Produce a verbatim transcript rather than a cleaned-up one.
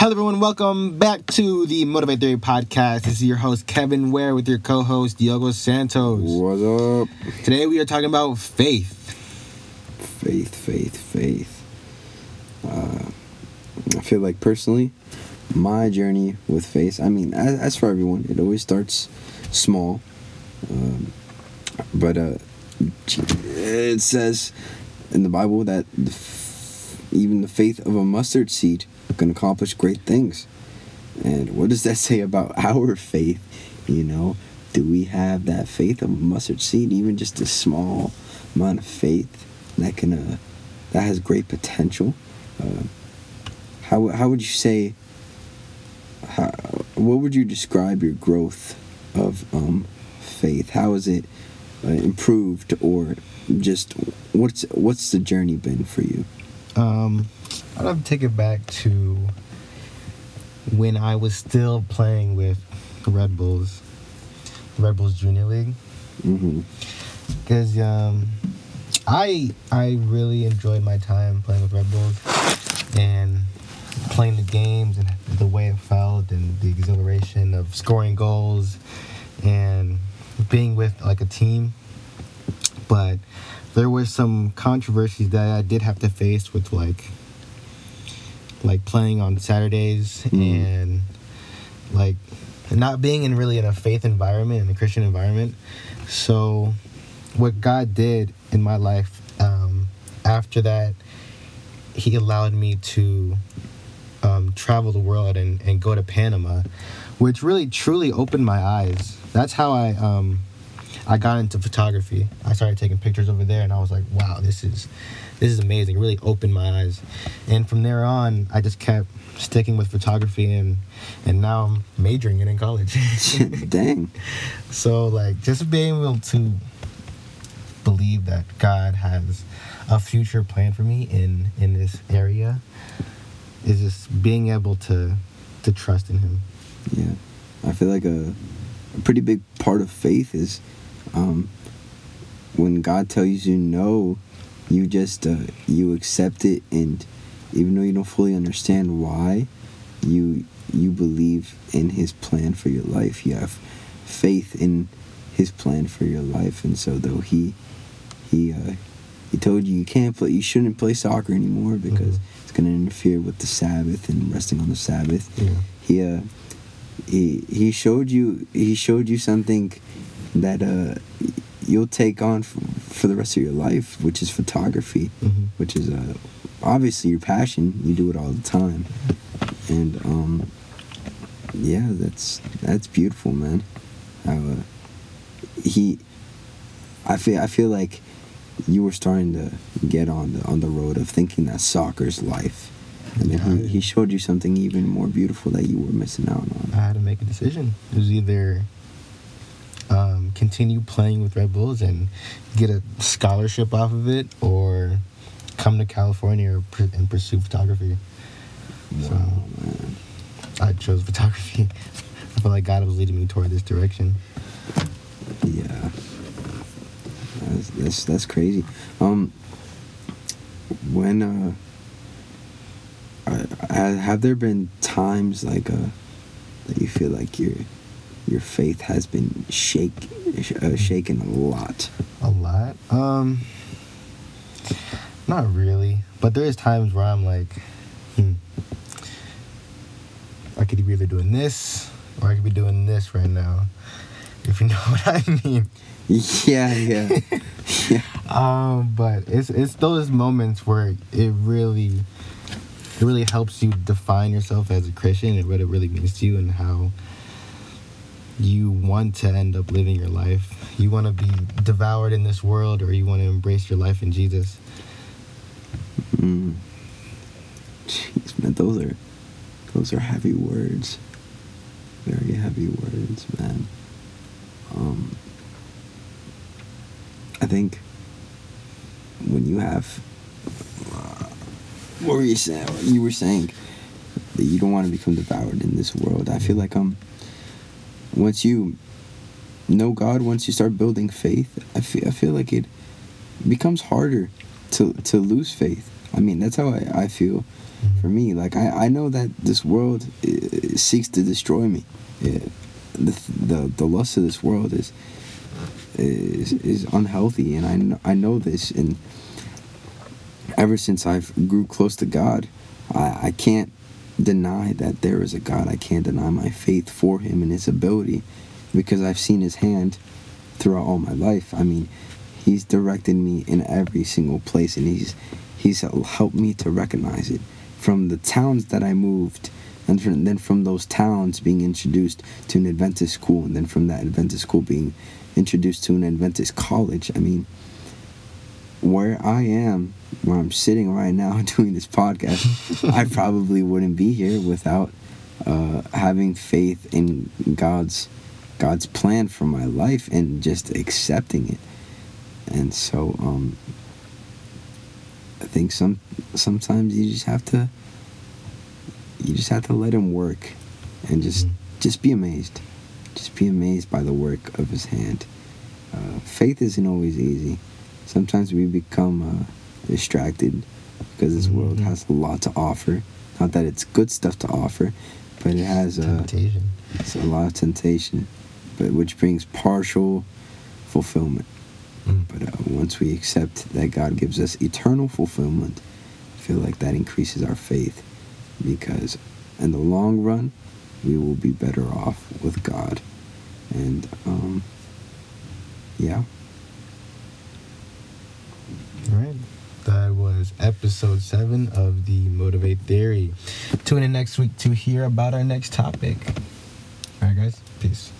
Hello, everyone. Welcome back to the Motivate Theory Podcast. This is your host, Kevin Ware, with your co-host, Diogo Santos. What's up? Today, we are talking about faith. Faith, faith, faith. Uh, I feel like, personally, my journey with faith, I mean, as, as for everyone, it always starts small. Um, but uh, it says in the Bible that the f- even the faith of a mustard seed can accomplish great things. And what does that say about our faith? You know, do we have that faith of a mustard seed, even just a small amount of faith that can uh, that has great potential? Uh, how how would you say? How, what would you describe your growth of um faith? How is it uh, improved, or just what's what's the journey been for you? Um. I'd have to take it back to when I was still playing with the Red Bulls, the Red Bulls Junior League. Mm-hmm. Because um, I I really enjoyed my time playing with Red Bulls and playing the games and the way it felt and the exhilaration of scoring goals and being with like a team. But there were some controversies that I did have to face with like like playing on Saturdays mm. and like not being in really in a faith environment, in a Christian environment. So what God did in my life, um, after that, he allowed me to um, travel the world and, and go to Panama, which really truly opened my eyes. That's how I um, I got into photography. I started taking pictures over there and I was like, wow, this is This is amazing. It really opened my eyes. And from there on, I just kept sticking with photography, and, and now I'm majoring it in college. Dang. So, like, just being able to believe that God has a future plan for me in, in this area is just being able to to trust in him. Yeah. I feel like a, a pretty big part of faith is um, when God tells you no, you just, uh, you accept it, and even though you don't fully understand why, you you believe in his plan for your life. You have faith in his plan for your life, and so though he he uh, he told you you can't play, you shouldn't play soccer anymore because mm-hmm. it's gonna interfere with the Sabbath and resting on the Sabbath. Yeah. He uh, he he showed you he showed you something that uh, you'll take on for, for the rest of your life, which is photography, mm-hmm. which is uh, obviously your passion. You do it all the time. And, um, yeah, that's that's beautiful, man. How, uh, he, I feel I feel like you were starting to get on the, on the road of thinking that soccer's life. And then he, he showed you something even more beautiful that you were missing out on. I had to make a decision. It was either Um, continue playing with Red Bulls and get a scholarship off of it, or come to California and pursue photography. Wow, so man. I chose photography. I feel like God was leading me toward this direction. Yeah, that's that's, that's crazy. Um, when uh, have there been times like uh, that you feel like you're your faith has been shake, uh, shaken a lot? A lot? Um, not really. But there is times where I'm like, hmm, I could be either doing this or I could be doing this right now, if you know what I mean. Yeah, yeah. yeah. Um, but it's it's those moments where it really, it really helps you define yourself as a Christian and what it really means to you and how you want to end up living your life. You want to be devoured in this world, or you want to embrace your life in Jesus. Mm. Jeez, man, those are those are heavy words. Very heavy words, man. Um, I think when you have, uh, what were you saying? You were saying that you don't want to become devoured in this world. I feel like I'm. Once you know God, once you start building faith, I feel I feel like it becomes harder to to lose faith. I mean, that's how I, I feel. for me. Like, I, I know that this world uh, seeks to destroy me. Yeah. The, the the lust of this world is is is unhealthy, and I know, I know this. And ever since I grew close to God, I, I can't deny that there is a God. I can't deny my faith for Him and His ability, because I've seen His hand throughout all my life. I mean, He's directed me in every single place, and He's He's helped me to recognize it. From the towns that I moved, and from, then from those towns being introduced to an Adventist school, and then from that Adventist school being introduced to an Adventist college. I mean, where I am, where I'm sitting right now doing this podcast, I probably wouldn't be here without uh, having faith in God's God's plan for my life and just accepting it. And so, um, I think some sometimes you just have to you just have to let Him work, and just just be amazed, just be amazed by the work of His hand. Uh, faith isn't always easy. Sometimes we become uh, distracted because this world has a lot to offer. Not that it's good stuff to offer, but it has a, temptation. It's a lot of temptation, but which brings partial fulfillment. Mm. But uh, once we accept that God gives us eternal fulfillment, I feel like that increases our faith, because in the long run, we will be better off with God. And, um, yeah. All right. That was episode seven of the Motivate Theory. Tune in next week to hear about our next topic. All right, guys. Peace.